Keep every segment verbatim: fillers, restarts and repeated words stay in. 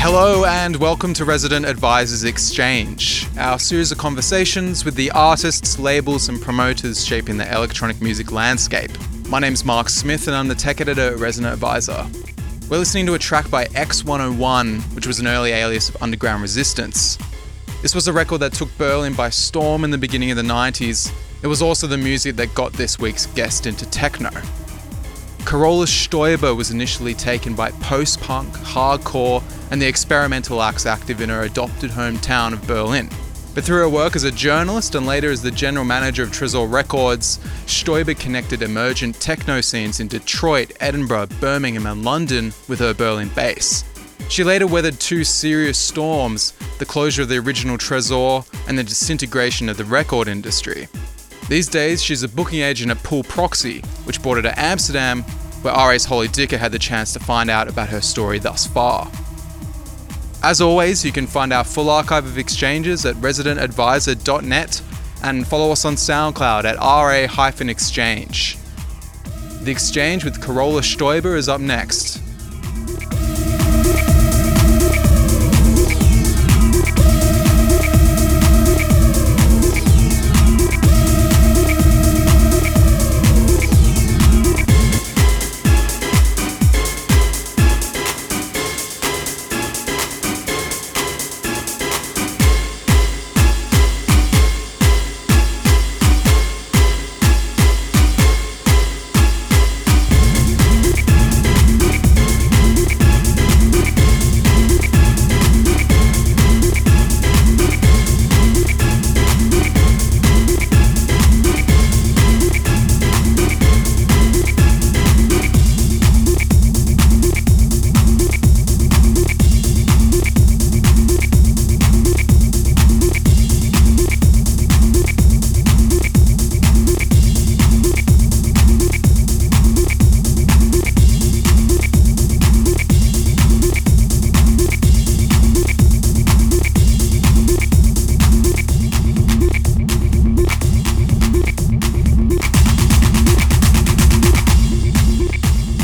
Hello and welcome to Resident Advisors Exchange, our series of conversations with the artists, labels and promoters shaping the electronic music landscape. My name's Mark Smith and I'm the tech editor at Resident Advisor. We're listening to a track by X one oh one, which was an early alias of Underground Resistance. This was a record that took Berlin by storm in the beginning of the nineties. It was also the music that got this week's guest into techno. Carola Stoiber was initially taken by post-punk, hardcore, and the experimental acts active in her adopted hometown of Berlin. But through her work as a journalist and later as the general manager of Tresor Records, Stoiber connected emergent techno scenes in Detroit, Edinburgh, Birmingham, and London with her Berlin base. She later weathered two serious storms, the closure of the original Tresor and the disintegration of the record industry. These days, she's a booking agent at Pool Proxy, which brought her to Amsterdam, where R A's Holly Dicker had the chance to find out about her story thus far. As always, you can find our full archive of exchanges at resident advisor dot net and follow us on SoundCloud at R A Exchange. The Exchange with Carola Stoiber is up next.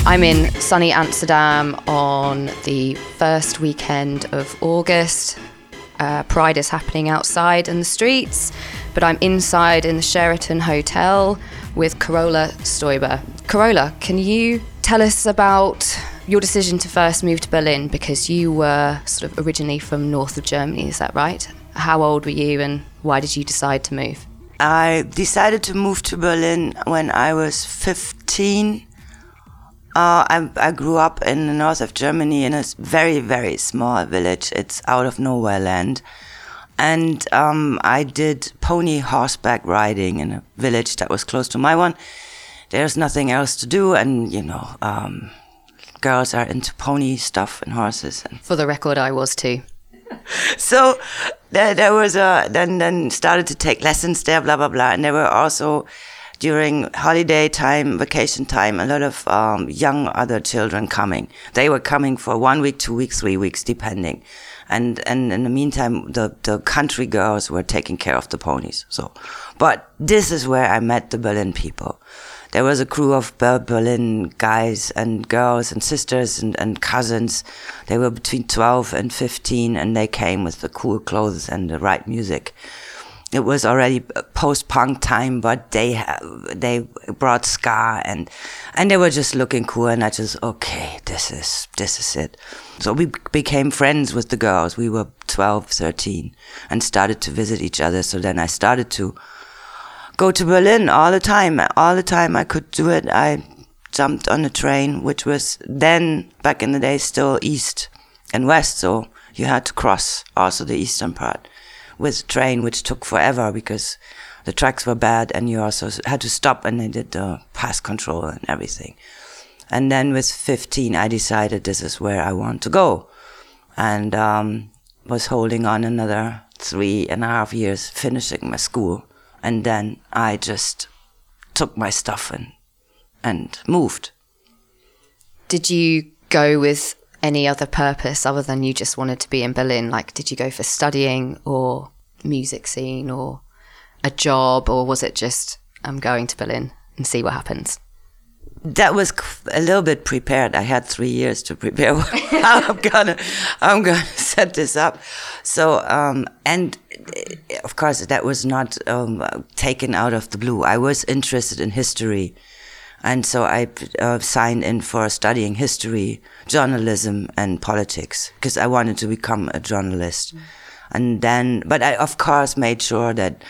I'm in sunny Amsterdam on the first weekend of August. Uh, Pride is happening outside in the streets, but I'm inside in the Sheraton Hotel with Carola Stoiber. Carola, can you tell us about your decision to first move to Berlin? Because you were sort of originally from north of Germany, is that right? How old were you and why did you decide to move? I decided to move to Berlin when I was fifteen. Uh, I, I grew up in the north of Germany in a very, very small village. It's out of nowhere land. And um, I did pony horseback riding in a village that was close to my one. There's nothing else to do. And, you know, um, girls are into pony stuff and horses. And for the record, I was too. So there, there was a, then, then started to take lessons there, blah, blah, blah. And there were also, during holiday time, vacation time, a lot of um, young other children coming. They were coming for one week, two weeks, three weeks, depending. And and in the meantime, the, the country girls were taking care of the ponies. So, but this is where I met the Berlin people. There was a crew of Berlin guys and girls and sisters and, and cousins. They were between twelve and fifteen, and they came with the cool clothes and the right music. It was already post-punk time, but they they brought ska and and they were just looking cool. And I just okay, this is this is it. So we became friends with the girls. We were twelve, thirteen, and started to visit each other. So then I started to go to Berlin all the time. All the time I could do it. I jumped on a train, which was then back in the day still east and west. So you had to cross also the eastern part with a train, which took forever because the tracks were bad and you also had to stop, and they did the pass control and everything. And then with fifteen, I decided this is where I want to go, and um, was holding on another three and a half years, finishing my school. And then I just took my stuff and, and moved. Did you go with any other purpose other than you just wanted to be in Berlin? Like, did you go for studying or music scene or a job, or was it just, I'm going to Berlin and see what happens? that was a little bit prepared. I had three years to prepare how I'm gonna, I'm gonna set this up. So, um, and of course, that was not um, taken out of the blue. I was interested in history. And so I uh, signed in for studying history, journalism, and politics, because I wanted to become a journalist. Mm. And then, but I, of course, made sure that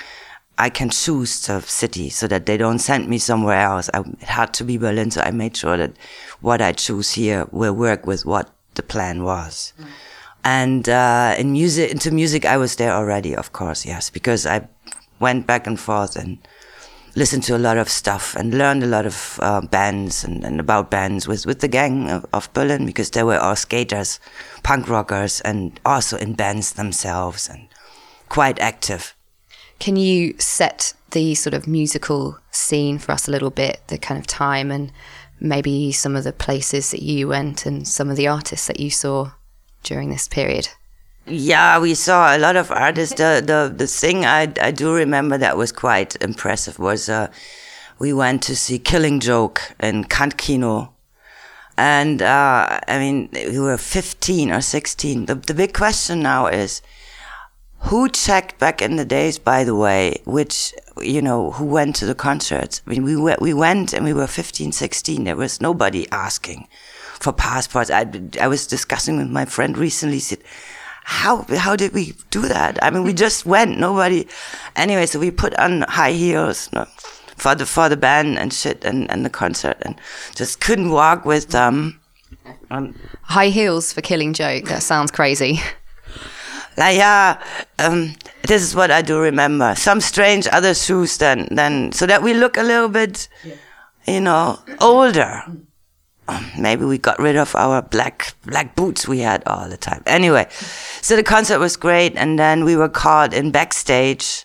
I can choose the city so that they don't send me somewhere else. I, it had to be Berlin, so I made sure that what I choose here will work with what the plan was. Mm. And uh, in music, into music, I was there already, of course, yes, because I went back and forth and listened to a lot of stuff and learned a lot of uh, bands and, and about bands with, with the gang of, of Berlin, because they were all skaters, punk rockers, and also in bands themselves and quite active. Can you set the sort of musical scene for us a little bit, the kind of time and maybe some of the places that you went and some of the artists that you saw during this period? Yeah, we saw a lot of artists. The the, the thing I, I do remember that was quite impressive was uh, we went to see Killing Joke in Kant Kino. And, uh, I mean, we were fifteen or sixteen. The, the big question now is, who checked back in the days, by the way, which, you know, who went to the concerts? I mean, we, were, we went and we were fifteen, sixteen. There was nobody asking for passports. I, I was discussing with my friend recently, said, How how did we do that? I mean, we just went. Nobody. Anyway, so we put on high heels you know, for the for the band and shit and, and the concert, and just couldn't walk with them. Um, high heels for Killing Joke. That sounds crazy. Like, yeah, um, this is what I do remember. Some strange other shoes than than so that we look a little bit, you know, older. Maybe we got rid of our black black boots we had all the time. Anyway, so the concert was great, and then we were caught in backstage.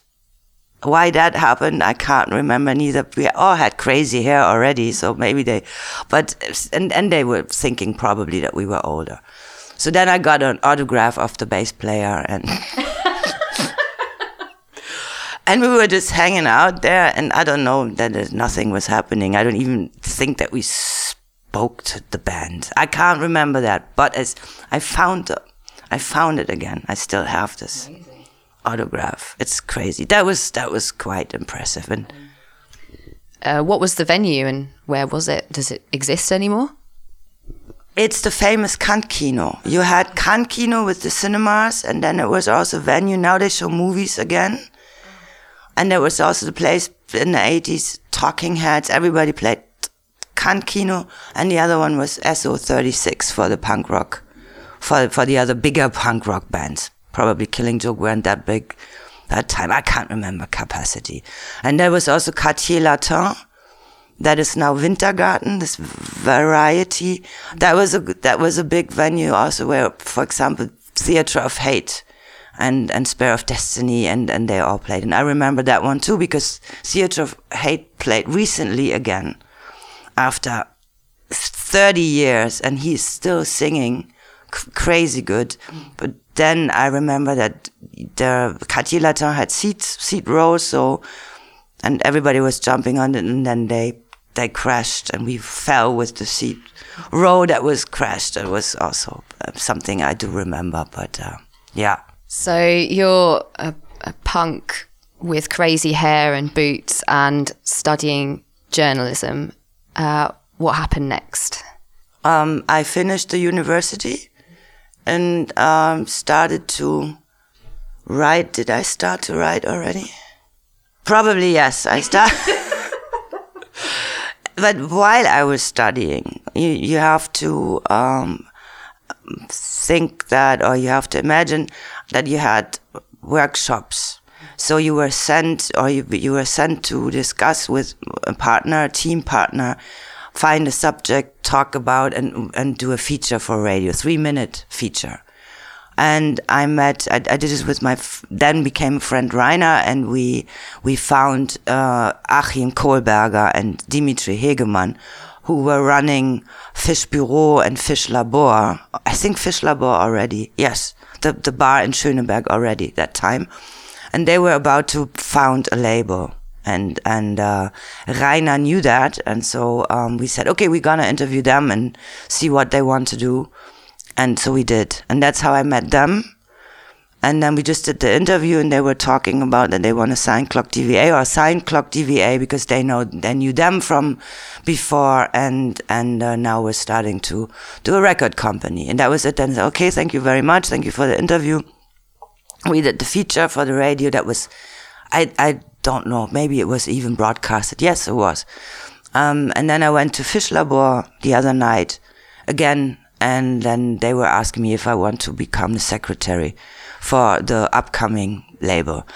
Why that happened, I can't remember neither. We all had crazy hair already, so maybe they, but and and they were thinking probably that we were older. So then I got an autograph of the bass player, and and we were just hanging out there, and I don't know that nothing was happening. I don't even think that we spoke to the band. I can't remember that, but as I found, I found it again. I still have this Amazing. autograph. It's crazy. That was that was quite impressive. And uh, what was the venue and where was it? Does it exist anymore? It's the famous Kant Kino. You had Kant Kino with the cinemas, and then it was also a venue. Now they show movies again, and there was also the place in the eighties, Talking Heads. Everybody played Kant Kino, and the other one was S O thirty-six for the punk rock, for for the other bigger punk rock bands. Probably Killing Joke weren't that big that time. I can't remember capacity. And there was also Cartier Latin, that is now Wintergarten, this variety. That was a that was a big venue also where, for example, Theatre of Hate and and Spare of Destiny and and they all played. And I remember that one too because Theatre of Hate played recently again. After thirty years, and he's still singing c- crazy good. But then I remember that the Cartier Latin had seat seat rows, so and everybody was jumping on it, and then they they crashed, and we fell with the seat row that was crashed. That was also something I do remember. But uh, yeah. So you're a, a punk with crazy hair and boots, and studying journalism. Uh, what happened next? Um, I finished the university and um, started to write. Did I start to write already? Probably, yes. I start. But while I was studying, you, you have to um, think that, or you have to imagine that you had workshops. So you were sent, or you, you were sent to discuss with a partner, a team partner, find a subject, talk about, and and do a feature for radio, three minute feature. And I met, I, I did this with my f- then became friend Rainer, and we we found uh, Achim Kohlberger and Dimitri Hegemann, who were running Fischbüro and Fischlabor. I think Fischlabor already, yes, the the bar in Schöneberg already that time. And they were about to found a label. And and uh, Rainer knew that, and so um, we said, okay, we're gonna interview them and see what they want to do. And so we did, and that's how I met them. And then we just did the interview, and they were talking about that they want to sign Clock D V A or sign Clock D V A because they know they knew them from before, and and uh, now we're starting to do a record company. And that was it. Then I said, okay, thank you very much, thank you for the interview. We did the feature for the radio. That was, I I. don't know, maybe it was even broadcasted. Yes, it was. Um, and then I went to Fischlabor the other night again, and then they were asking me if I want to become the secretary for the upcoming label.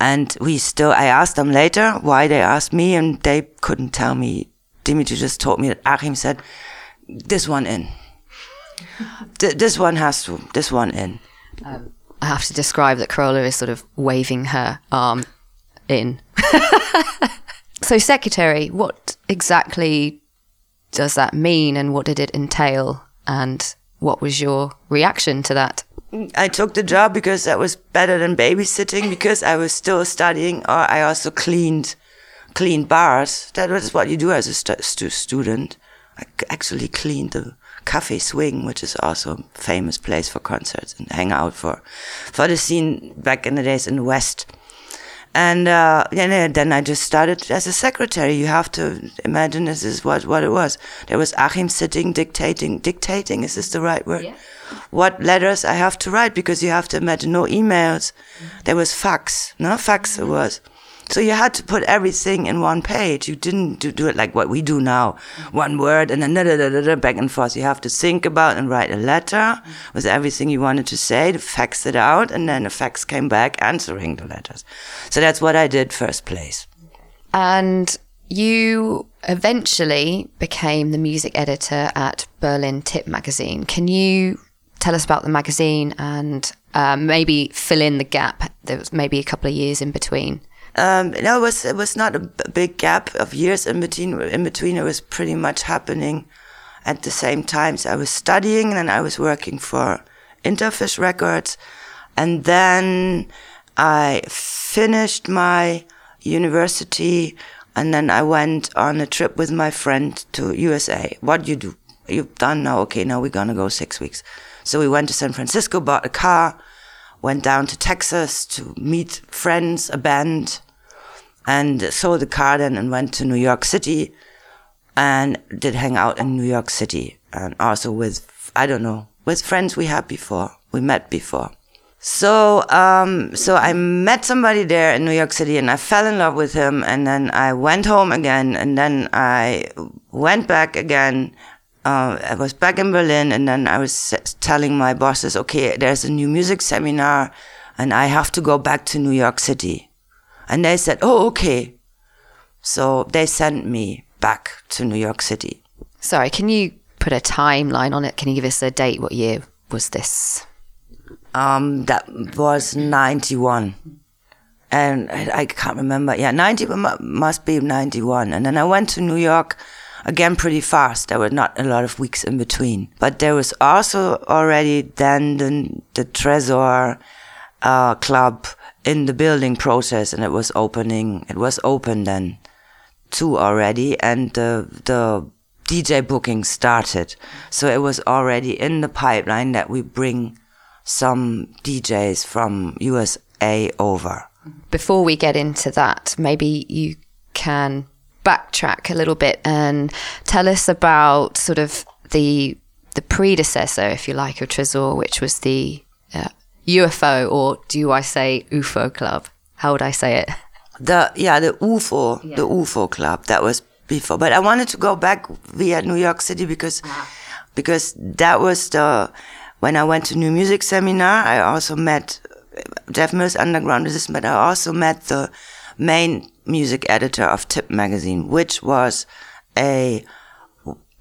And we still, I asked them later why they asked me, and they couldn't tell me. Dimitri just told me that Achim said, this one in. Th- this one has to, this one in. Um, I have to describe that Carola is sort of waving her arm in. So secretary, what exactly does that mean, and what did it entail, and what was your reaction to that? I took the job because that was better than babysitting, because I was still studying, or I also cleaned cleaned bars. That was what you do as a stu- stu- student. I actually cleaned the Café Swing, which is also a famous place for concerts and hang out for, for the scene back in the days in the West. And uh, then I just started as a secretary. You have to imagine this is what, what it was. There was Achim sitting, dictating. Dictating, is this the right word? Yeah. What letters I have to write, because you have to imagine no emails. Mm-hmm. There was fax, no? Fax mm-hmm. It was. So you had to put everything in one page. You didn't do, do it like what we do now. Mm-hmm. One word and then da, da, da, da, da, back and forth. You have to think about and write a letter mm-hmm. with everything you wanted to say, to fax it out, and then the fax came back answering the letters. So that's what I did first place. And you eventually became the music editor at Berlin Tip magazine. Can you tell us about the magazine and um, maybe fill in the gap? There was maybe a couple of years in between. Um, no, it was, it was not a big gap of years in between. In between, it was pretty much happening at the same time. So I was studying, and then I was working for Interfisch Records. And then I finished my university, and then I went on a trip with my friend to U S A. What you do? You've done now? Okay, now we're going to go six weeks. So we went to San Francisco, bought a car, went down to Texas to meet friends, a band, and sold the car then and went to New York City and did hang out in New York City. And also with, I don't know, with friends we had before, we met before. So, um, so I met somebody there in New York City, and I fell in love with him. And then I went home again, and then I went back again. Uh, I was back in Berlin, and then I was telling my bosses, okay, there's a new music seminar and I have to go back to New York City. And they said, oh, okay. So they sent me back to New York City. Sorry, can you put a timeline on it? Can you give us a date? What year was this? Um, that was ninety-one. And I, I can't remember. Yeah, ninety must be ninety-one. And then I went to New York again, pretty fast. There were not a lot of weeks in between. But there was also already then the, the Tresor uh, Club in the building process, and it was opening. It was open then, too, already, and the, the D J booking started. So it was already in the pipeline that we bring some D Js from U S A over. Before we get into that, maybe you can backtrack a little bit and tell us about sort of the the predecessor, if you like, of Tresor, which was the uh, U F O, or do I say U F O Club? How would I say it? The yeah, the U F O, yeah. The U F O Club. That was before. But I wanted to go back via New York City because ah. because that was the when I went to New Music Seminar. I also met Jeff Mills, Underground Resistance, but I also met the main music editor of Tip magazine, which was a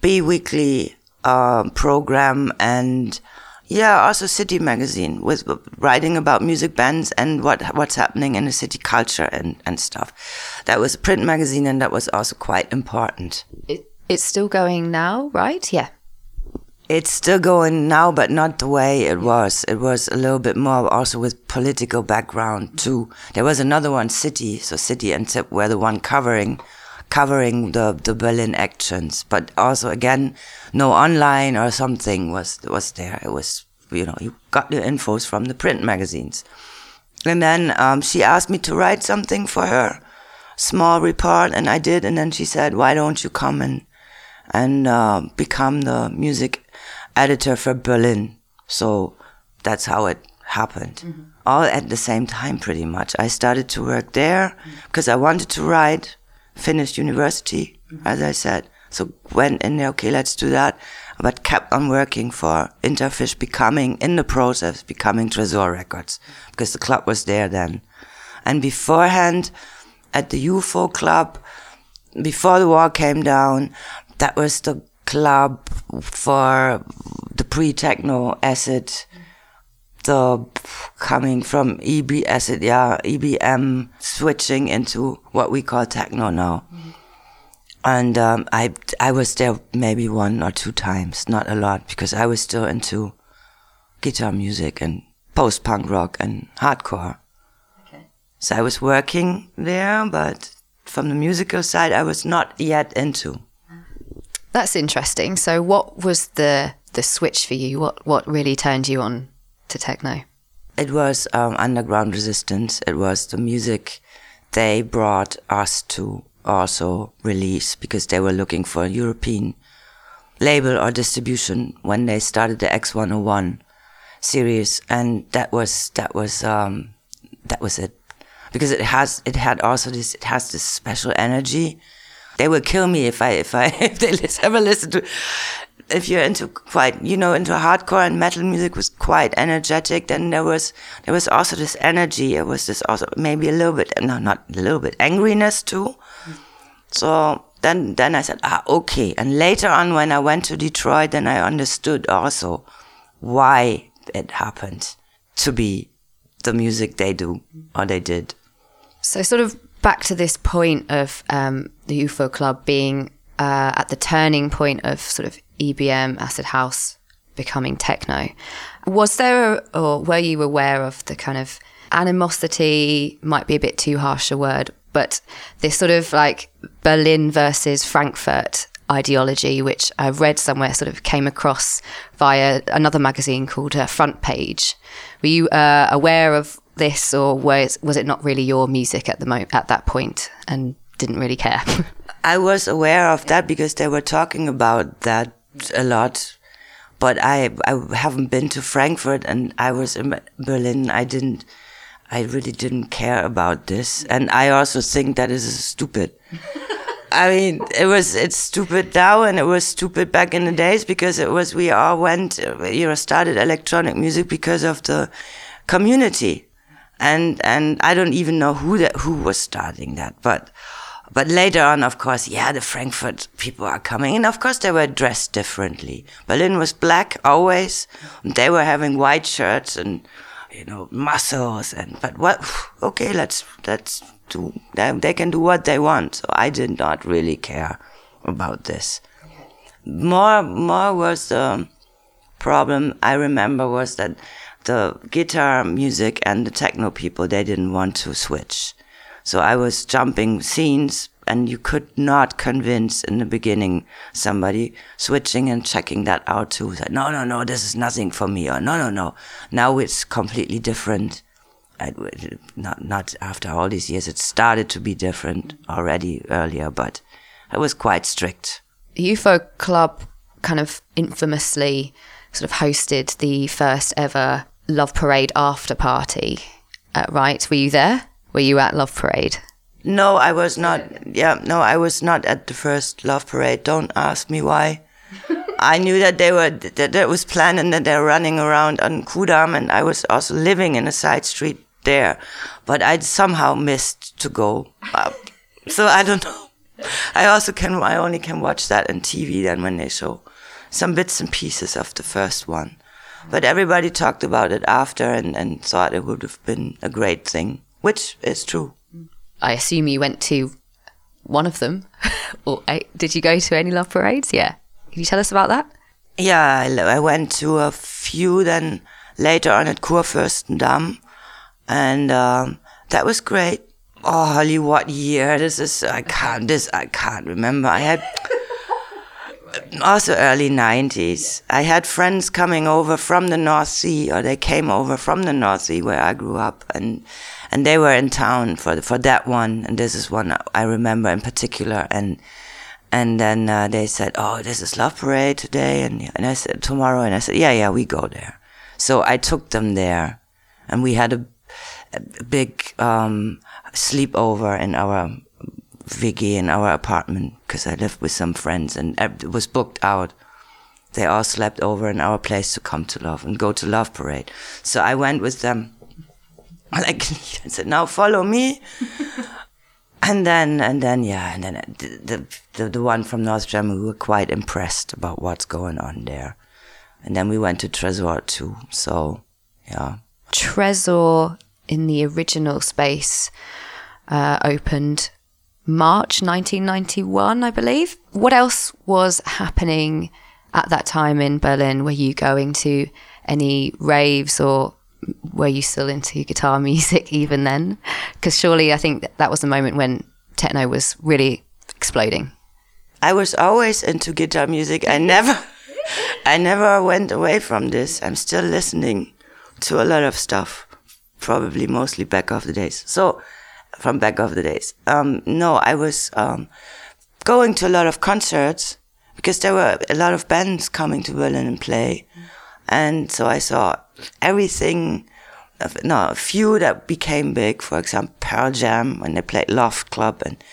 bi-weekly uh, program, and yeah, also City magazine, with writing about music bands and what what's happening in the city culture and, and stuff. That was a print magazine, and that was also quite important. It, it's still going now, right? Yeah. It's still going now, but not the way it was. It was a little bit more also with political background too. There was another one, City, so City and Tip were the one covering covering the, the Berlin actions. But also again, no online or something was was there. It was, you know, you got the infos from the print magazines. And then um, she asked me to write something for her, small report, and I did. And then she said, why don't you come and, and uh, become the music editor for Berlin. So that's how it happened. Mm-hmm. All at the same time, pretty much. I started to work there because mm-hmm. I wanted to write, finished university, mm-hmm. as I said. So went in there, okay, let's do that. But kept on working for Interfisch, becoming, in the process, becoming Tresor Records, because the club was there then. And beforehand, at the U F O club, before the wall came down, that was the club for the pre-techno acid, the coming from E B acid, yeah, E B M, switching into what we call techno now. Mm-hmm. And um, I I was there maybe one or two times, not a lot, because I was still into guitar music and post-punk rock and hardcore. Okay. So I was working there, but from the musical side, I was not yet into. That's interesting. So what was the the switch for you? What what really turned you on to techno? It was um, Underground Resistance. It was the music they brought us to also release, because they were looking for a European label or distribution when they started the X one oh one series, and that was that was um, that was it, because it has it had also this it has this special energy. They will kill me if I if I if they ever listen to. If you're into quite you know into hardcore and metal music was quite energetic, then there was there was also this energy. It was this also maybe a little bit no not a little bit angriness too. So then, then I said, ah, okay. And later on, when I went to Detroit, then I understood also why it happened to be the music they do or they did. So sort of back to this point of um, the U F O Club being uh, at the turning point of sort of E B M, acid house, becoming techno. Was there a, or were you aware of the kind of animosity, might be a bit too harsh a word, but this sort of like Berlin versus Frankfurt ideology, which I read somewhere, sort of came across via another magazine called uh, Front Page. Were you uh, aware of this, or was was it not really your music at the mo- at that point, and didn't really care? I was aware of that because they were talking about that a lot, but I I haven't been to Frankfurt, and I was in Berlin. I didn't. I really didn't care about this. And I also think that is stupid. I mean, it was, it's stupid now, and it was stupid back in the days, because it was, we all went, you know, started electronic music because of the community. And, and I don't even know who that, who was starting that. But, but later on, of course, yeah, the Frankfurt people are coming. And of course, they were dressed differently. Berlin was black always. And they were having white shirts and, you know, muscles and, but what, okay, let's, let's do, they, they can do what they want. So I did not really care about this. More, more was the problem I remember was that the guitar music and the techno people, they didn't want to switch. So I was jumping scenes, and you could not convince in the beginning somebody switching and checking that out too. Like, no, no, no, this is nothing for me. Or no, no, no. Now it's completely different. I, not, not after all these years. It started to be different already earlier, but it was quite strict. U F O Club kind of infamously sort of hosted the first ever Love Parade after party, uh, right? Were you there? Were you at Love Parade? No, I was not. Yeah, no, I was not at the first Love Parade. Don't ask me why. I knew that they were that, that was planned, and that they were running around on Kudamm, and I was also living in a side street there, but I somehow missed to go up. So I don't know. I also can. I only can watch that on T V then when they show some bits and pieces of the first one. But everybody talked about it after, and, and thought it would have been a great thing, which is true. I assume you went to one of them. Or did you go to any Love Parades? Yeah. Can you tell us about that? Yeah, I, I went to a few then later on at Kurfürstendamm, and um, that was great. Oh, Holly, what year? This is, I can't, this, I can't remember. I had also early nineties. I had friends coming over from the North Sea, or they came over from the North Sea where I grew up, and and they were in town for the, for that one. And this is one I remember in particular. And and then uh, they said, "Oh, this is Love Parade today," and and I said, "Tomorrow," and I said, "Yeah, yeah, we go there." So I took them there, and we had a, a big um, sleepover in our V G, in our apartment, because I lived with some friends, and it was booked out. They all slept over in our place to come to Love and go to Love Parade. So I went with them. Like, I said, "Now follow me." and then, and then, yeah, and then the the, the one from North Germany, we were quite impressed about what's going on there. And then we went to Tresor too. So, yeah. Tresor in the original space uh, opened March nineteen ninety-one, I believe. What else was happening at that time in Berlin? Were you going to any raves, or were you still into guitar music even then? Because surely I think that, that was the moment when techno was really exploding. I was always into guitar music. I never... I never went away from this. I'm still listening to a lot of stuff, probably mostly back of the days. So, from back of the days. Um, no, I was um, going to a lot of concerts, because there were a lot of bands coming to Berlin and play. And so I saw everything, no, a few that became big, for example, Pearl Jam, when they played Loft Club. And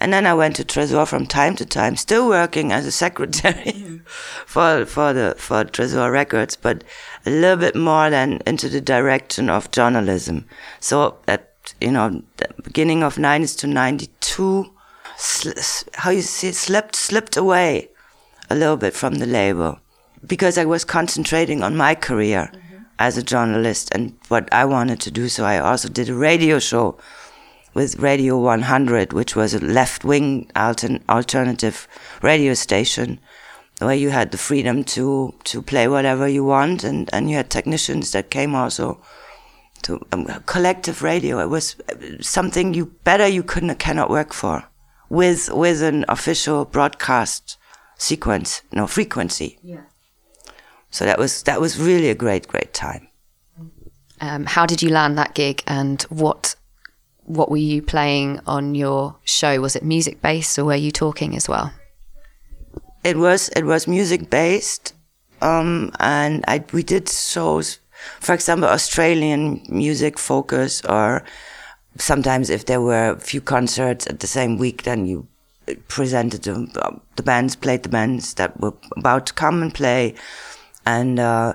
And then I went to Tresor from time to time, still working as a secretary yeah. for for the for Tresor Records, but a little bit more than into the direction of journalism. So at, you know, the beginning of nineties to ninety-two, sl- how you see, slipped slipped away a little bit from the label, because I was concentrating on my career mm-hmm. as a journalist and what I wanted to do. So I also did a radio show with Radio one hundred, which was a left-wing altern- alternative radio station, where you had the freedom to, to play whatever you want, and, and you had technicians that came also to um, collective radio. It was something you better you couldn't cannot work for, with with an official broadcast sequence, no frequency. Yeah. So that was that was really a great great time. Um, how did you land that gig, and what? What were you playing on your show? Was it music based, or were you talking as well? It was it was music based, um, and I, we did shows, for example, Australian music focus, or sometimes if there were a few concerts at the same week, then you presented the, the bands, played the bands that were about to come and play, and uh,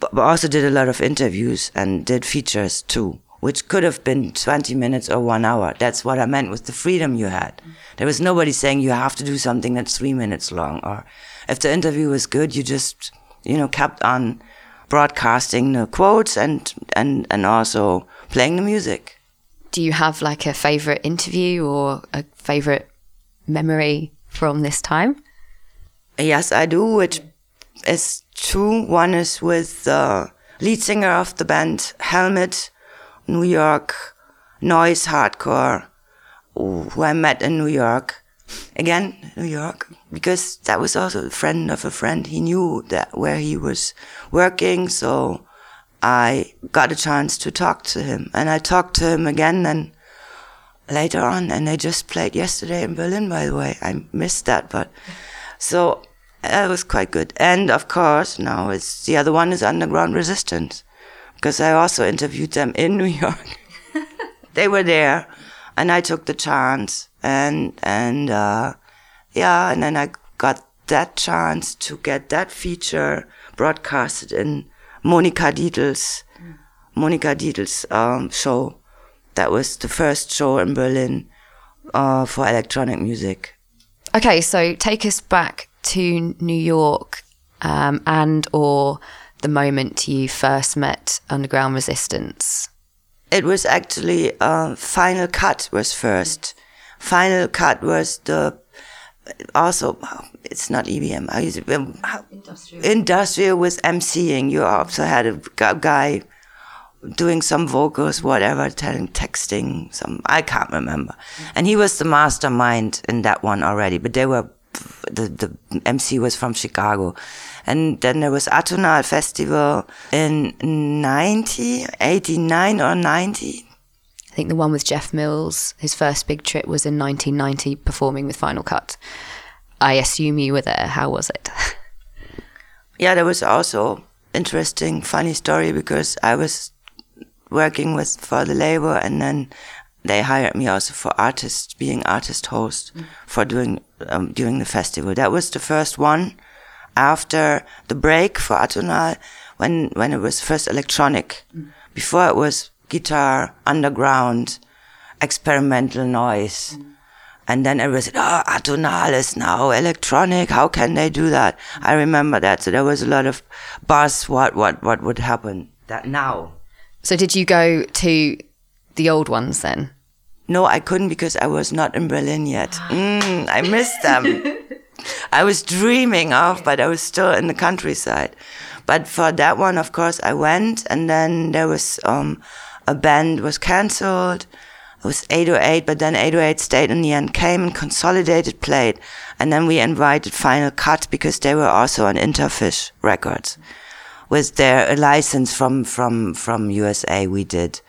but also did a lot of interviews and did features too, which could have been twenty minutes or one hour. That's what I meant with the freedom you had. There was nobody saying you have to do something that's three minutes long, or if the interview was good, you just, you know, kept on broadcasting the quotes and, and, and also playing the music. Do you have like a favorite interview or a favorite memory from this time? Yes, I do, which is two. One is with the lead singer of the band Helmet, New York noise hardcore, who I met in New York, again New York, because that was also a friend of a friend. He knew that where he was working, so I got a chance to talk to him, and I talked to him again then later on. And they just played yesterday in Berlin, by the way. I missed that, but so that was quite good. And of course, now it's the other one is Underground Resistance, because I also interviewed them in New York. They were there, and I took the chance, and and uh, yeah, and then I got that chance to get that feature broadcasted in Monika Dietl's mm. Monika Dietl's um, show. That was the first show in Berlin uh, for electronic music. Okay, so take us back to New York, um, and or. the moment you first met Underground Resistance? It was actually uh, Final Cut was first. Final Cut was the also, it's not E B M. I used to, um, industrial. Industrial was emceeing. You also had a guy doing some vocals, whatever, telling, texting, some, I can't remember. Mm-hmm. And he was the mastermind in that one already, but they were, the, the M C was from Chicago. And then there was Atonal Festival in ninety, eighty-nine or ninety. I think the one with Jeff Mills, his first big trip was in nineteen ninety, performing with Final Cut. I assume you were there. How was it? Yeah, there was also interesting, funny story, because I was working with for the label, and then they hired me also for artists, being artist host mm. for doing um, during the festival. That was the first one after the break for Atonal, when when it was first electronic. Mm. Before it was guitar, underground, experimental noise. Mm. And then everybody said, oh, Atonal is now electronic. How can they do that? Mm. I remember that. So there was a lot of buzz. What, what, what would happen that now? So did you go to the old ones then? No, I couldn't, because I was not in Berlin yet. Mm, I missed them. I was dreaming of, but I was still in the countryside. But for that one, of course, I went, and then there was um, a band was cancelled. It was eight oh eight, but then eight oh eight stayed in the end, came and consolidated, played. And then we invited Final Cut, because they were also on Interfisch Records. With their license from, from, from U S A, we did.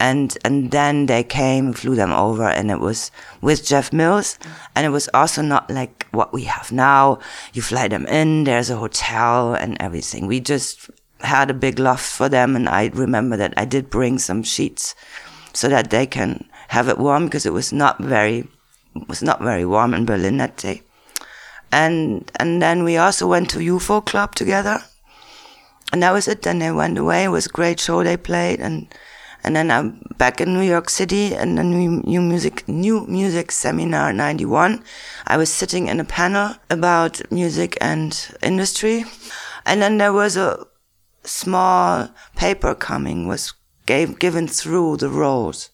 And and then they came, flew them over, and it was with Jeff Mills, and it was also not like what we have now. You fly them in, there's a hotel and everything. We just had a big loft for them, and I remember that I did bring some sheets so that they can have it warm, because it was not very it was not very warm in Berlin that day. And and then we also went to U F O Club together, and that was it. Then they went away. It was a great show they played, and And then I'm back in New York City, and the new, new music, new music seminar ninety-one. I was sitting in a panel about music and industry. And then there was a small paper coming, was gave, given through the rows.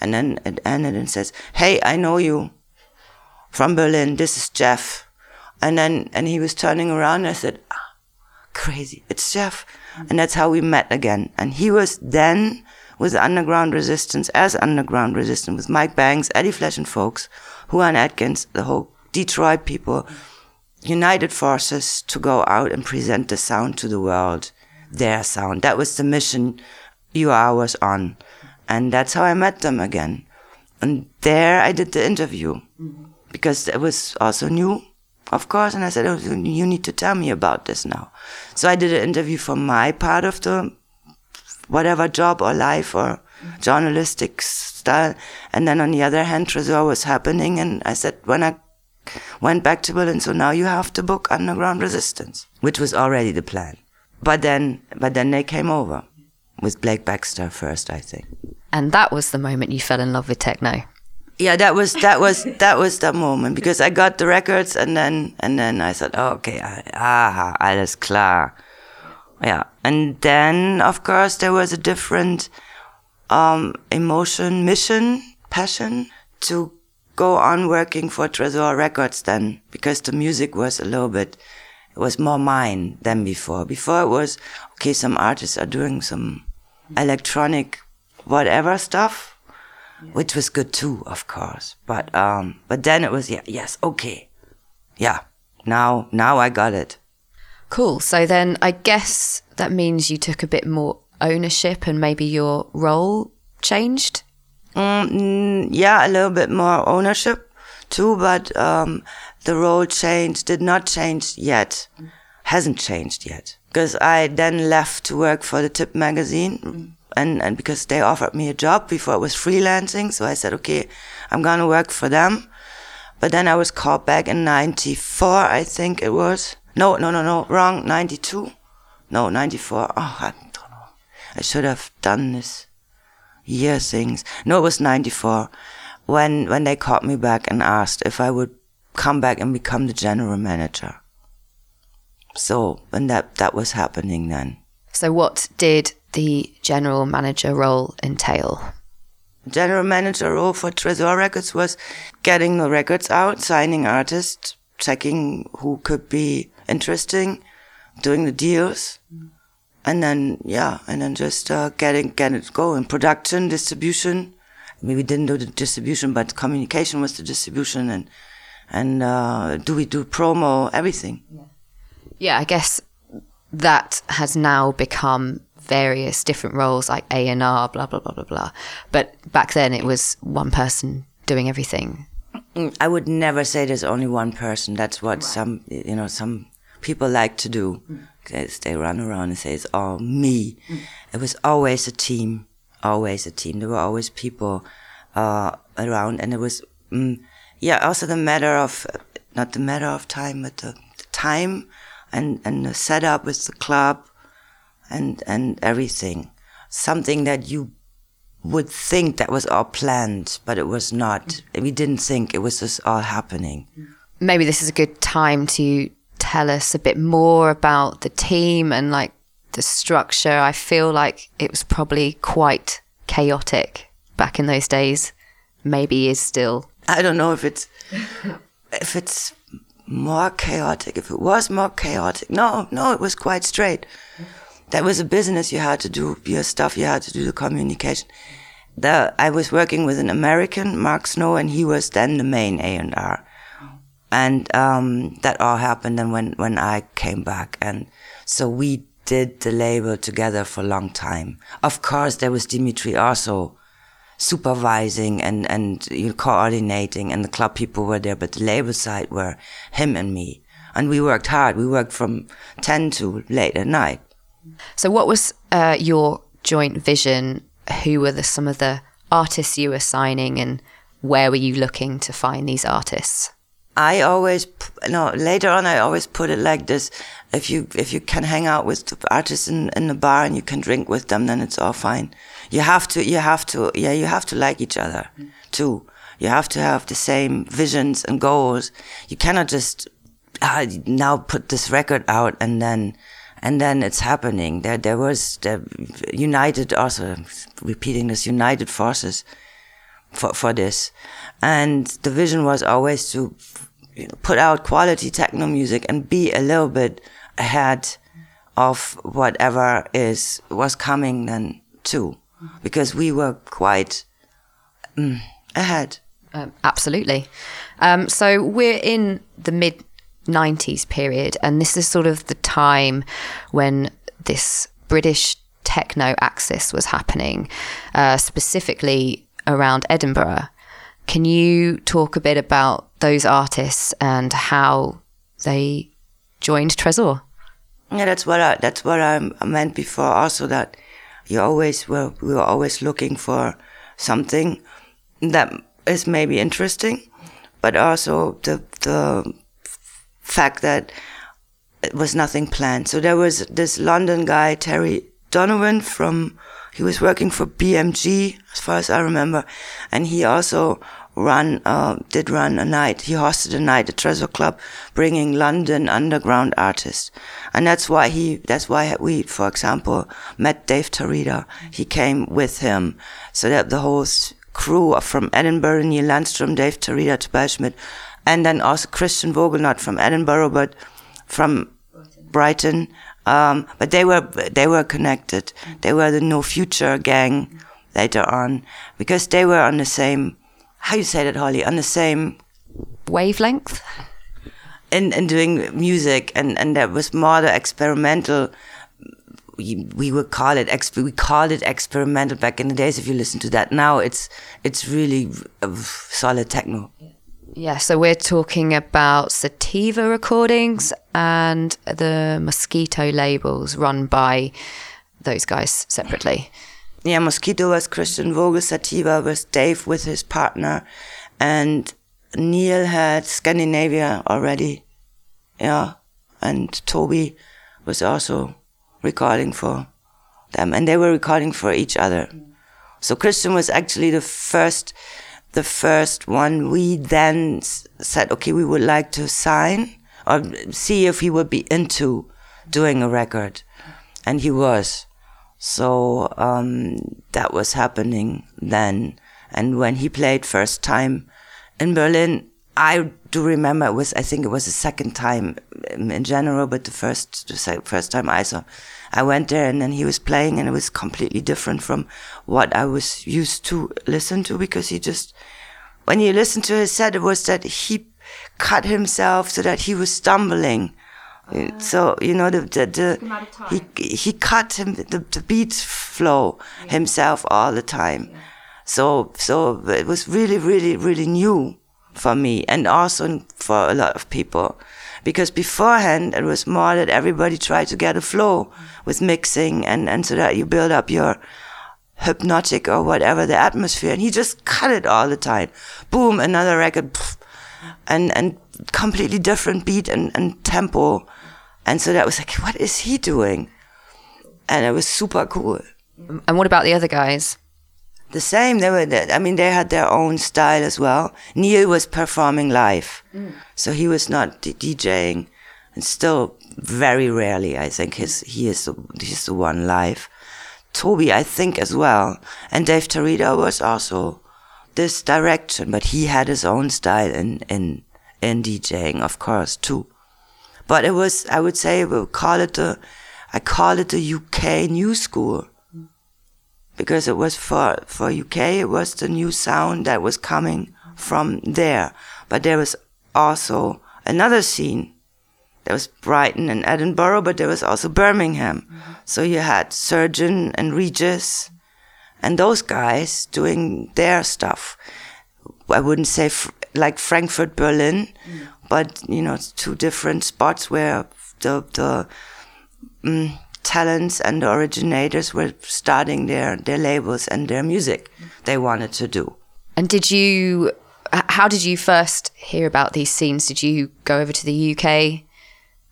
And then it ended and says, hey, I know you from Berlin. This is Jeff. And then, and he was turning around, and I said, ah, crazy. It's Jeff. And that's how we met again. And he was then with Underground Resistance, as Underground Resistance, with Mike Banks, Eddie Flesh and Folks, Juan Atkins, the whole Detroit people, united forces to go out and present the sound to the world, their sound. That was the mission U R was on. And that's how I met them again. And there I did the interview, mm-hmm. because it was also new, of course. And I said, oh, you need to tell me about this now. So I did an interview for my part of the whatever job or life or journalistic style. And then on the other hand, Tresor was happening. And I said, when I went back to Berlin, so now you have to book Underground Resistance, which was already the plan. But then, but then they came over with Blake Baxter first, I think. And that was the moment you fell in love with techno. Yeah, that was, that was, that was the moment, because I got the records, and then, and then I said, oh, okay, aha, alles klar. Yeah. And then, of course, there was a different um, emotion, mission, passion to go on working for Tresor Records then, because the music was a little bit, it was more mine than before. Before it was, okay, some artists are doing some electronic whatever stuff, yeah. which was good too, of course. But um, but then it was, yeah, yes, okay. Yeah, now now I got it. Cool. So then I guess that means you took a bit more ownership, and maybe your role changed? Um, yeah, a little bit more ownership too, but um, the role changed, did not change yet, mm. hasn't changed yet. Because I then left to work for the Tip magazine, mm. and, and because they offered me a job before it was freelancing, so I said, okay, I'm going to work for them. But then I was called back in ninety-four, I think it was. No, no, no, no, wrong, ninety-two. No, ninety-four. Oh, I don't know. I should have done this year things. No, it was ninety-four when when they called me back and asked if I would come back and become the general manager. So, and that, that was happening then. So what did the general manager role entail? general manager role for Tresor Records was getting the records out, signing artists, checking who could be interesting, doing the deals, mm. and then, yeah, and then just uh, getting, getting it going. Production, distribution. I mean, we didn't do the distribution, but communication was the distribution, and and uh, do we do promo, everything. Yeah. yeah, I guess that has now become various different roles like A and R, blah, blah, blah, blah, blah. But back then it was one person doing everything. I would never say there's only one person. That's what right. some, you know, some people like to do. Mm. They, they run around and say, it's all me. Mm. It was always a team, always a team. There were always people uh, around, and it was, mm, yeah, also the matter of, not the matter of time, but the, the time and, and the setup with the club and, and everything. Something that you would think that was all planned, but it was not. We didn't think, it was just all happening. Maybe this is a good time to tell us a bit more about the team and like the structure. I feel like it was probably quite chaotic back in those days. Maybe is still. I don't know if it's if it's more chaotic. If it was more chaotic, no, no, it was quite straight. That was a business. You had to do your stuff. You had to do the communication. The, I was working with an American, Mark Snow, and he was then the main A and R. And um, that all happened then when, when I came back. And so we did the label together for a long time. Of course, there was Dimitri also supervising and, and you know, coordinating, and the club people were there, but the label side were him and me. And we worked hard. We worked from ten to late at night. So what was uh, your joint vision? Who were the, some of the artists you were signing, and where were you looking to find these artists? I always, no, later on I always put it like this. If you if you can hang out with the artists in, in the bar and you can drink with them, then it's all fine. You have to, you have to, yeah, you have to like each other too. You have to have the same visions and goals. You cannot just uh, now put this record out and then... And then it's happening. There, there was there, united, also repeating this, united forces for for this. And the vision was always to, you know, put out quality techno music and be a little bit ahead of whatever is was coming then too, because we were quite mm, ahead. Um, absolutely. Um, so we're in the mid nineties period, and this is sort of the time when this British techno axis was happening, uh, specifically around Edinburgh. Can you talk a bit about those artists and how they joined Tresor? Yeah, that's what I, that's what I meant before. Also, that you always were we were always looking for something that is maybe interesting, but also the the fact that it was nothing planned. So there was this London guy, Terry Donovan, from, he was working for B M G, as far as I remember, and he also run, uh, did run a night. He hosted a night at Tresor Club, bringing London underground artists. And that's why he, that's why we, for example, met Dave Tarrida. He came with him. So that the whole crew from Edinburgh, Neil Landstrumm, Dave Tarrida, Toby Schmidt, and then also Christian Vogel, not from Edinburgh, but from Brighton. Um, but they were they were connected. They were the No Future gang later on, because they were on the same, how you say that, Holly, on the same wavelength in in doing music, and and that was more the experimental. We, we would call it exp- we called it experimental back in the days. If you listen to that now, it's it's really solid techno. Yeah. Yeah, so we're talking about Sativa recordings and the Mosquito labels run by those guys separately. Yeah, Mosquito was Christian Vogel, Sativa was Dave with his partner, and Neil had Scandinavia already. Yeah, and Toby was also recording for them, and they were recording for each other. So Christian was actually the first... The first one we then said, okay, we would like to sign or see if he would be into doing a record. And he was. So um, that was happening then. And when he played first time in Berlin, I do remember it was, I think it was the second time in general, but the first, the first time I saw, I went there and then he was playing and it was completely different from what I was used to listen to, because he just, when you listen to his set, it was that he cut himself so that he was stumbling. Uh, so, you know, the, the, the he, he cut him, the, the beat flow yeah. himself all the time. Yeah. So, so it was really, really, really new for me and also for a lot of people. Because beforehand, it was more that everybody tried to get a flow with mixing and, and so that you build up your hypnotic or whatever, the atmosphere. And he just cut it all the time. Boom, another record. Pff, and, and completely different beat and, and tempo. And so that was like, what is he doing? And it was super cool. And what about the other guys? The same. They were. I mean, they had their own style as well. Neil was performing live, mm. so he was not d- DJing, and still very rarely. I think his he is the, he's the one live. Toby, I think, as well, and Dave Tarrida was also this direction, but he had his own style in in in DJing, of course, too. But it was, I would say, we call it the, I call it the U K new school. Because it was for, for U K, it was the new sound that was coming from there. But there was also another scene. There was Brighton and Edinburgh, but there was also Birmingham. Mm-hmm. So you had Surgeon and Regis and those guys doing their stuff. I wouldn't say fr- like Frankfurt, Berlin, mm-hmm. but, you know, it's two different spots where the, the, mm, talents and the originators were starting their, their labels and their music they wanted to do. And did you, how did you first hear about these scenes? Did you go over to the U K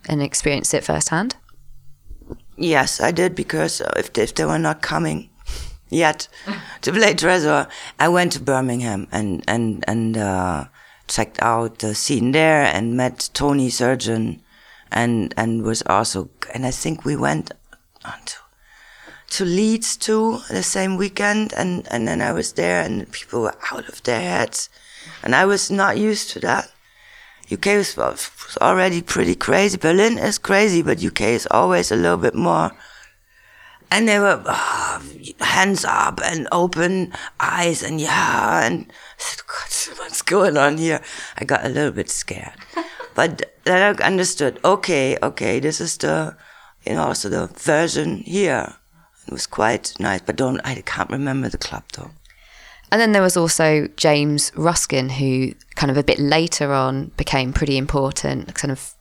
and experience it firsthand? Yes, I did, because if they, if they were not coming yet to play Tresor, I went to Birmingham and, and, and uh, checked out the scene there and met Tony Surgeon and, and was also, and I think we went to, to Leeds too the same weekend, and, and then I was there and people were out of their heads and I was not used to that. U K was, was already pretty crazy. Berlin is crazy, but U K is always a little bit more. And they were oh, hands up and open eyes and yeah, and I said, God, what's going on here? I got a little bit scared. But then I understood, okay, okay, this is the, you know, also the version here. It was quite nice, but don't, I can't remember the club though. And then there was also James Ruskin, who kind of a bit later on became pretty important, kind of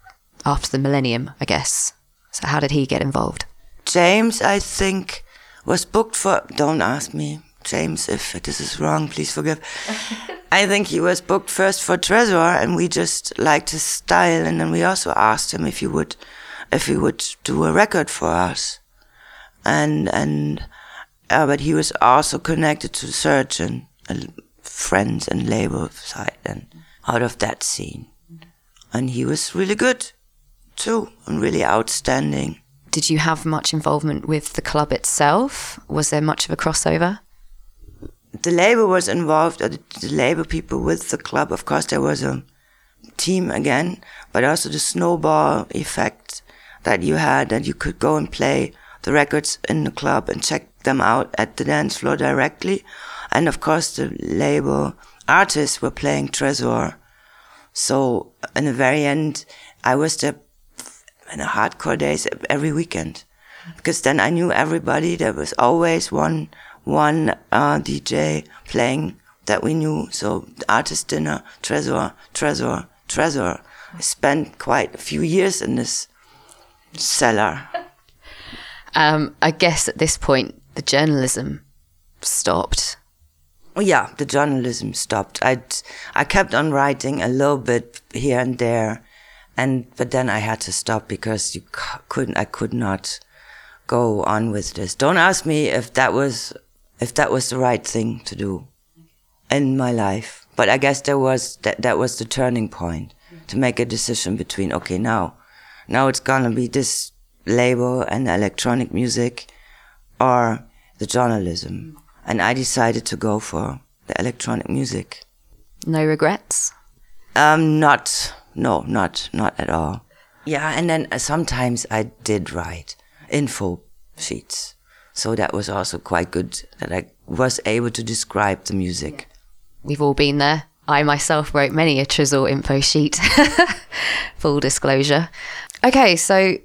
after the millennium, I guess. So how did he get involved? James, I think, was booked for, don't ask me, James, if this is wrong, please forgive. I think he was booked first for Tresor and we just liked his style, and then we also asked him if he would if he would do a record for us. And and uh, but he was also connected to Surgeon and friends and label side and out of that scene. And he was really good too and really outstanding. Did you have much involvement with the club itself? Was there much of a crossover? The label was involved, or the, the label people with the club. Of course, there was a team again, but also the snowball effect that you had, that you could go and play the records in the club and check them out at the dance floor directly. And of course, the label artists were playing Tresor. So in the very end, I was there in the hardcore days every weekend, because then I knew everybody. There was always one one uh, D J playing that we knew. So artist dinner, Tresor, Tresor, Tresor. I spent quite a few years in this cellar. um, I guess at this point, the journalism stopped. Yeah, the journalism stopped. I I kept on writing a little bit here and there. And but then I had to stop because you couldn't, I could not go on with this. Don't ask me if that was if that was the right thing to do in my life. But I guess there was that that was the turning point to make a decision between, okay, now now it's gonna be this label and electronic music or the journalism. And I decided to go for the electronic music. No regrets? Um, not, no, not, not at all. Yeah, and then sometimes I did write info sheets. So that was also quite good that I was able to describe the music. We've all been there. I myself wrote many a Tresor info sheet, full disclosure. Okay, so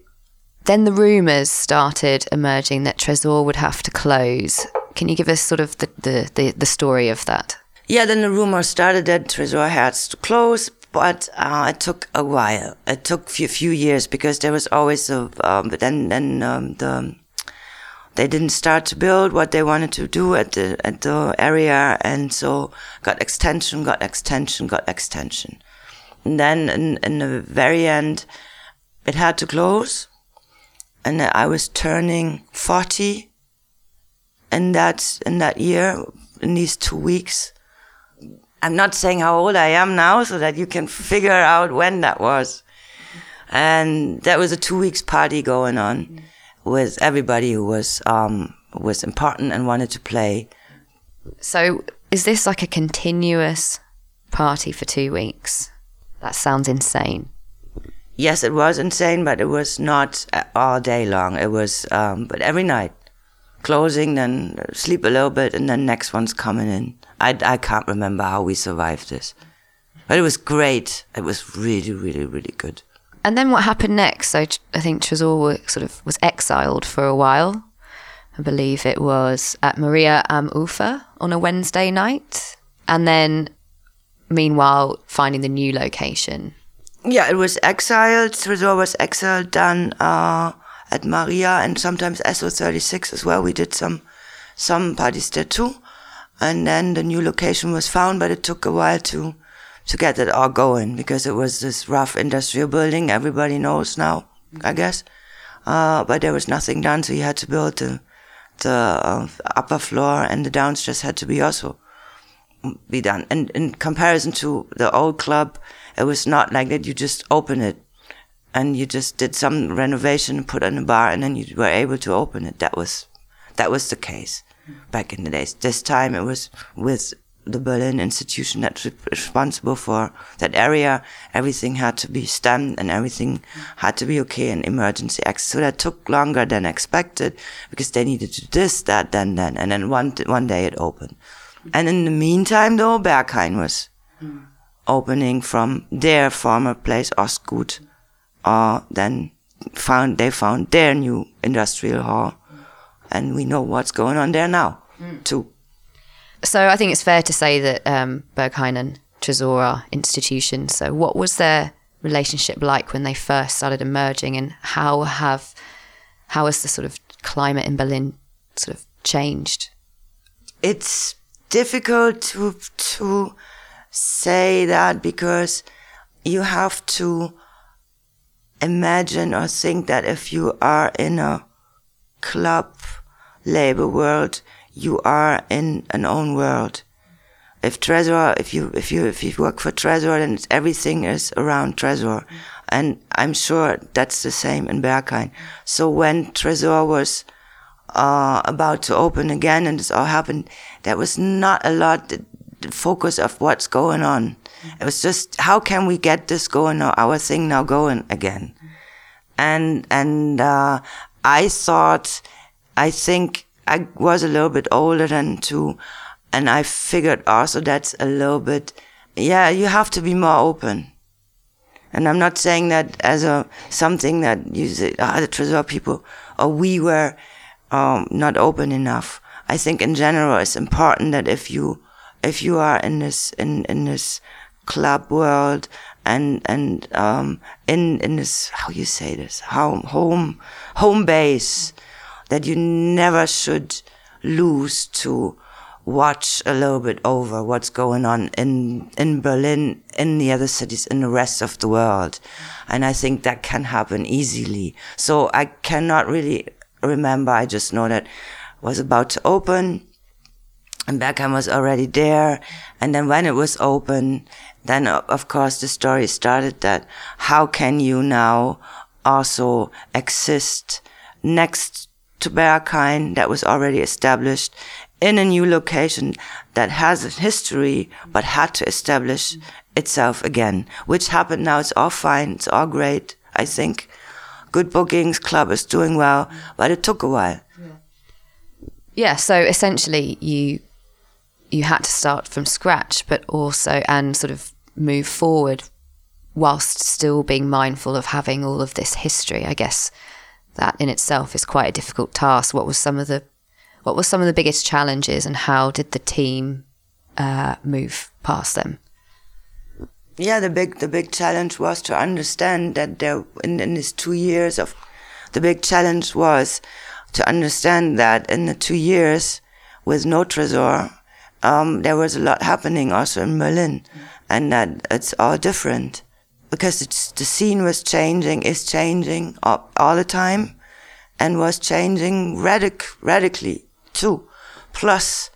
then the rumours started emerging that Tresor would have to close. Can you give us sort of the, the, the, the story of that? Yeah, then the rumour started that Tresor had to close, but uh, it took a while. It took a few, few years because there was always a... Um, but then then um, the... They didn't start to build what they wanted to do at the at the area, and so got extension, got extension, got extension. And then in, in the very end, it had to close, and I was turning forty in that, in that year, in these two weeks. I'm not saying how old I am now so that you can figure out when that was. And that was a two weeks party going on. Mm-hmm. With everybody who was um, was important and wanted to play. So is this like a continuous party for two weeks? That sounds insane. Yes, it was insane, but it was not all day long. It was, um, but every night, closing, then sleep a little bit, and then next one's coming in. I, I can't remember how we survived this. But it was great. It was really, really, really good. And then what happened next? So I think Tresor were, sort of was exiled for a while. I believe it was at Maria Am Ufa on a Wednesday night. And then, meanwhile, finding the new location. Yeah, it was exiled. Tresor was exiled then uh, at Maria and sometimes S O thirty-six as well. We did some some parties there too. And then the new location was found, but it took a while to... to get it all going, because it was this rough industrial building everybody knows now, I guess. Uh, but there was nothing done, so you had to build the, the uh, upper floor, and the downstairs had to be also be done. And in comparison to the old club, it was not like that. You just open it, and you just did some renovation, put on a bar, and then you were able to open it. That was that was the case back in the days. This time it was with the Berlin institution that's responsible for that area. Everything had to be stamped and everything had to be okay and emergency access. So that took longer than expected because they needed to do this, that, then, then. And then one one day it opened. And in the meantime, though, Berghain was mm. opening from their former place, Ostgut. Uh, then found they found their new industrial hall. And we know what's going on there now, mm. too. So I think it's fair to say that um, Berghain and Tresor are institutions. So what was their relationship like when they first started emerging, and how have how has the sort of climate in Berlin sort of changed? It's difficult to to say that, because you have to imagine or think that if you are in a club labor world, you are in an own world. If Tresor, if you if you if you work for Tresor, then it's, everything is around Tresor, mm. and I'm sure that's the same in Berghain. So when Tresor was uh, about to open again, and this all happened, there was not a lot the, the focus of what's going on. Mm. It was just, how can we get this going now, our thing now going again, mm. and and uh, I thought, I think. I was a little bit older than two, and I figured also that's a little bit, yeah, you have to be more open. And I'm not saying that as a something that you say, ah, the Tresor people, or we were um, not open enough. I think in general it's important that if you if you are in this in, in this club world and and um, in in this, how you say this, home home home base, that you never should lose to watch a little bit over what's going on in, in Berlin, in the other cities, in the rest of the world. And I think that can happen easily. So I cannot really remember. I just know that was about to open, and Berghain was already there. And then when it was open, then of course the story started that how can you now also exist next to Berghain that was already established in a new location that has a history but had to establish itself again, which happened now. It's all fine. It's all great, I think. Good bookings, club is doing well, but it took a while. Yeah, yeah, so essentially you you had to start from scratch, but also, and sort of move forward whilst still being mindful of having all of this history. I guess that in itself is quite a difficult task. What was some of the What were some of the biggest challenges, and how did the team uh, move past them? Yeah, the big the big challenge was to understand that there, in, in these two years of, the big challenge was to understand that in the two years with no Tresor, um, there was a lot happening also in Berlin, mm-hmm. and that it's all different because it's, the scene was changing, is changing all, all the time, and was changing radic- radically. Too. Plus,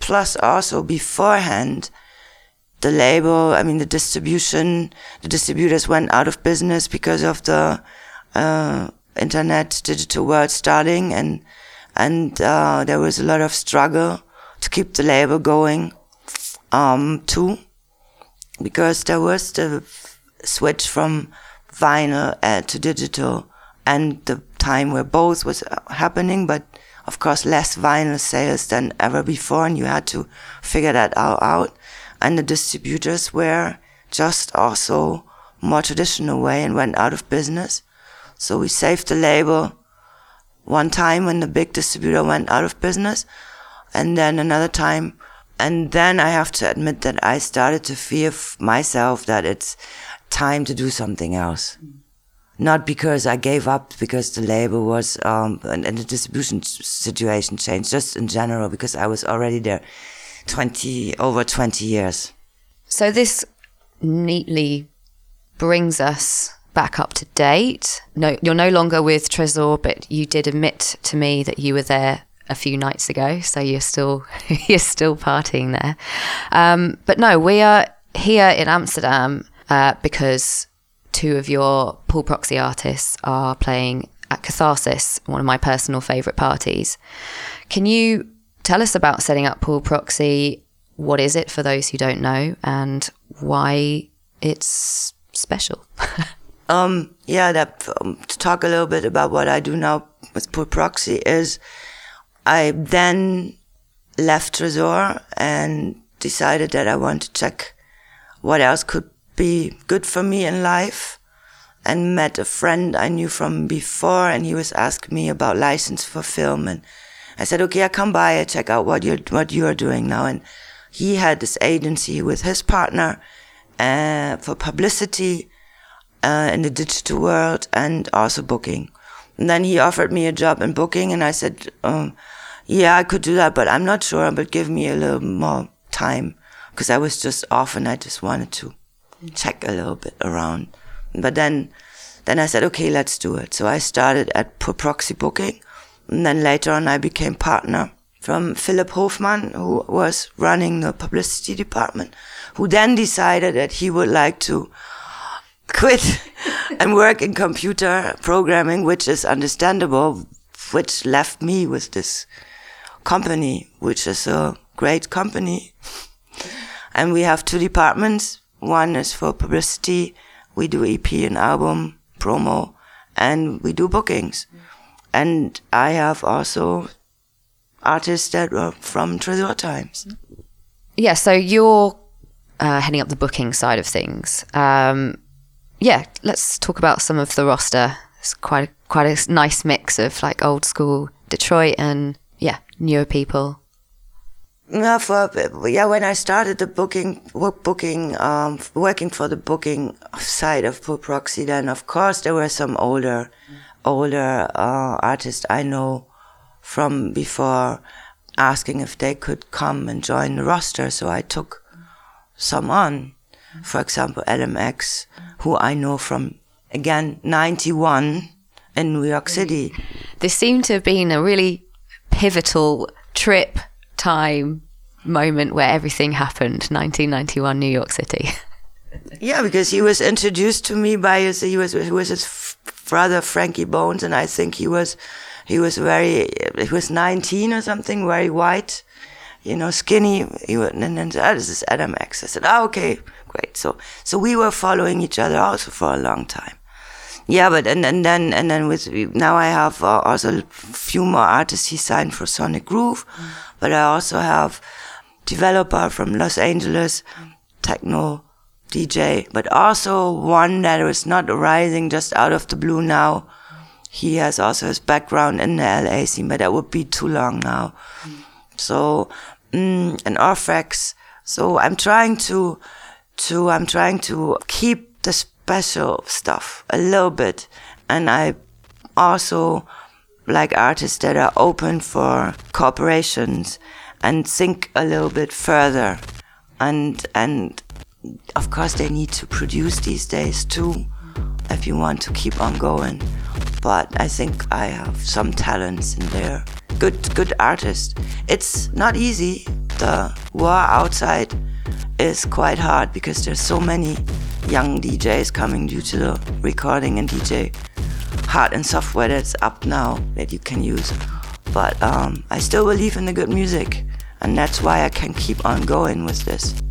plus also beforehand, the label, I mean, the distribution, the distributors went out of business because of the uh, internet digital world starting, and and uh, there was a lot of struggle to keep the label going, um, too, because there was the switch from vinyl uh, to digital, and the time where both was happening, but of course, less vinyl sales than ever before, and you had to figure that all out. And the distributors were just also more traditional way and went out of business. So we saved the label one time when the big distributor went out of business, and then another time. And then I have to admit that I started to fear f- myself that it's time to do something else. Mm. Not because I gave up, because the label was, um, and, and the distribution situation changed, just in general, because I was already there twenty, over twenty years. So this neatly brings us back up to date. No, you're no longer with Tresor, but you did admit to me that you were there a few nights ago. So you're still, you're still partying there. Um, but no, we are here in Amsterdam, uh, because two of your Pool Proxy artists are playing at Catharsis, one of my personal favourite parties. Can you tell us about setting up Pool Proxy? What is it for those who don't know, and why it's special? um, yeah, that, um, to talk a little bit about what I do now with Pool Proxy is I then left Tresor and decided that I want to check what else could be good for me in life, and met a friend I knew from before, and he was asking me about license for film, and I said, okay, I come by, I check out what you're what you're doing now. And he had this agency with his partner uh, for publicity uh, in the digital world and also booking, and then he offered me a job in booking, and I said, um, yeah, I could do that, but I'm not sure, but give me a little more time, because I was just off and I just wanted to check a little bit around. But then then I said, okay, let's do it. So I started at Proxy Booking, and then later on I became partner from Philip Hofmann, who was running the publicity department, who then decided that he would like to quit and work in computer programming, which is understandable, which left me with this company, which is a great company. And we have two departments. One is for publicity. We do E P and album promo, and we do bookings. Mm. And I have also artists that are from Tresor times. Yeah, so you're uh, heading up the booking side of things. Um, yeah, let's talk about some of the roster. It's quite a, quite a nice mix of like old school Detroit and yeah, newer people. Yeah, for, yeah, when I started the booking, work booking, um, working for the booking side of Pool Proxy, then of course there were some older, mm. older, uh, artists I know from before asking if they could come and join the roster. So I took mm. some on, mm. for example, Adam X, mm. who I know from, again, ninety-one in New York City. This seemed to have been a really pivotal trip. Time, moment where everything happened, nineteen ninety-one, New York City. Yeah, because he was introduced to me by his, he was, he was his f- brother Frankie Bones, and I think he was he was very, he was nineteen or something, very white, you know, skinny. He was, and then, oh, this is Adam X. I said, oh, okay, great. So, so we were following each other also for a long time. Yeah, but and, and then and then with now I have uh, also a few more artists he signed for Sonic Groove, mm. but I also have developer from Los Angeles, techno D J, but also one that is not arising just out of the blue now. He has also his background in the L A scene, but that would be too long now. Mm. So mm, and Orfex. So I'm trying to to I'm trying to keep this special stuff a little bit, and I also like artists that are open for cooperations and think a little bit further, and and of course they need to produce these days too if you want to keep on going, but I think I have some talents in there. Good good artists. It's not easy. The war outside is quite hard because there's so many young D Js coming due to the recording and D J hard and software that's up now that you can use. But um, I still believe in the good music, and that's why I can keep on going with this.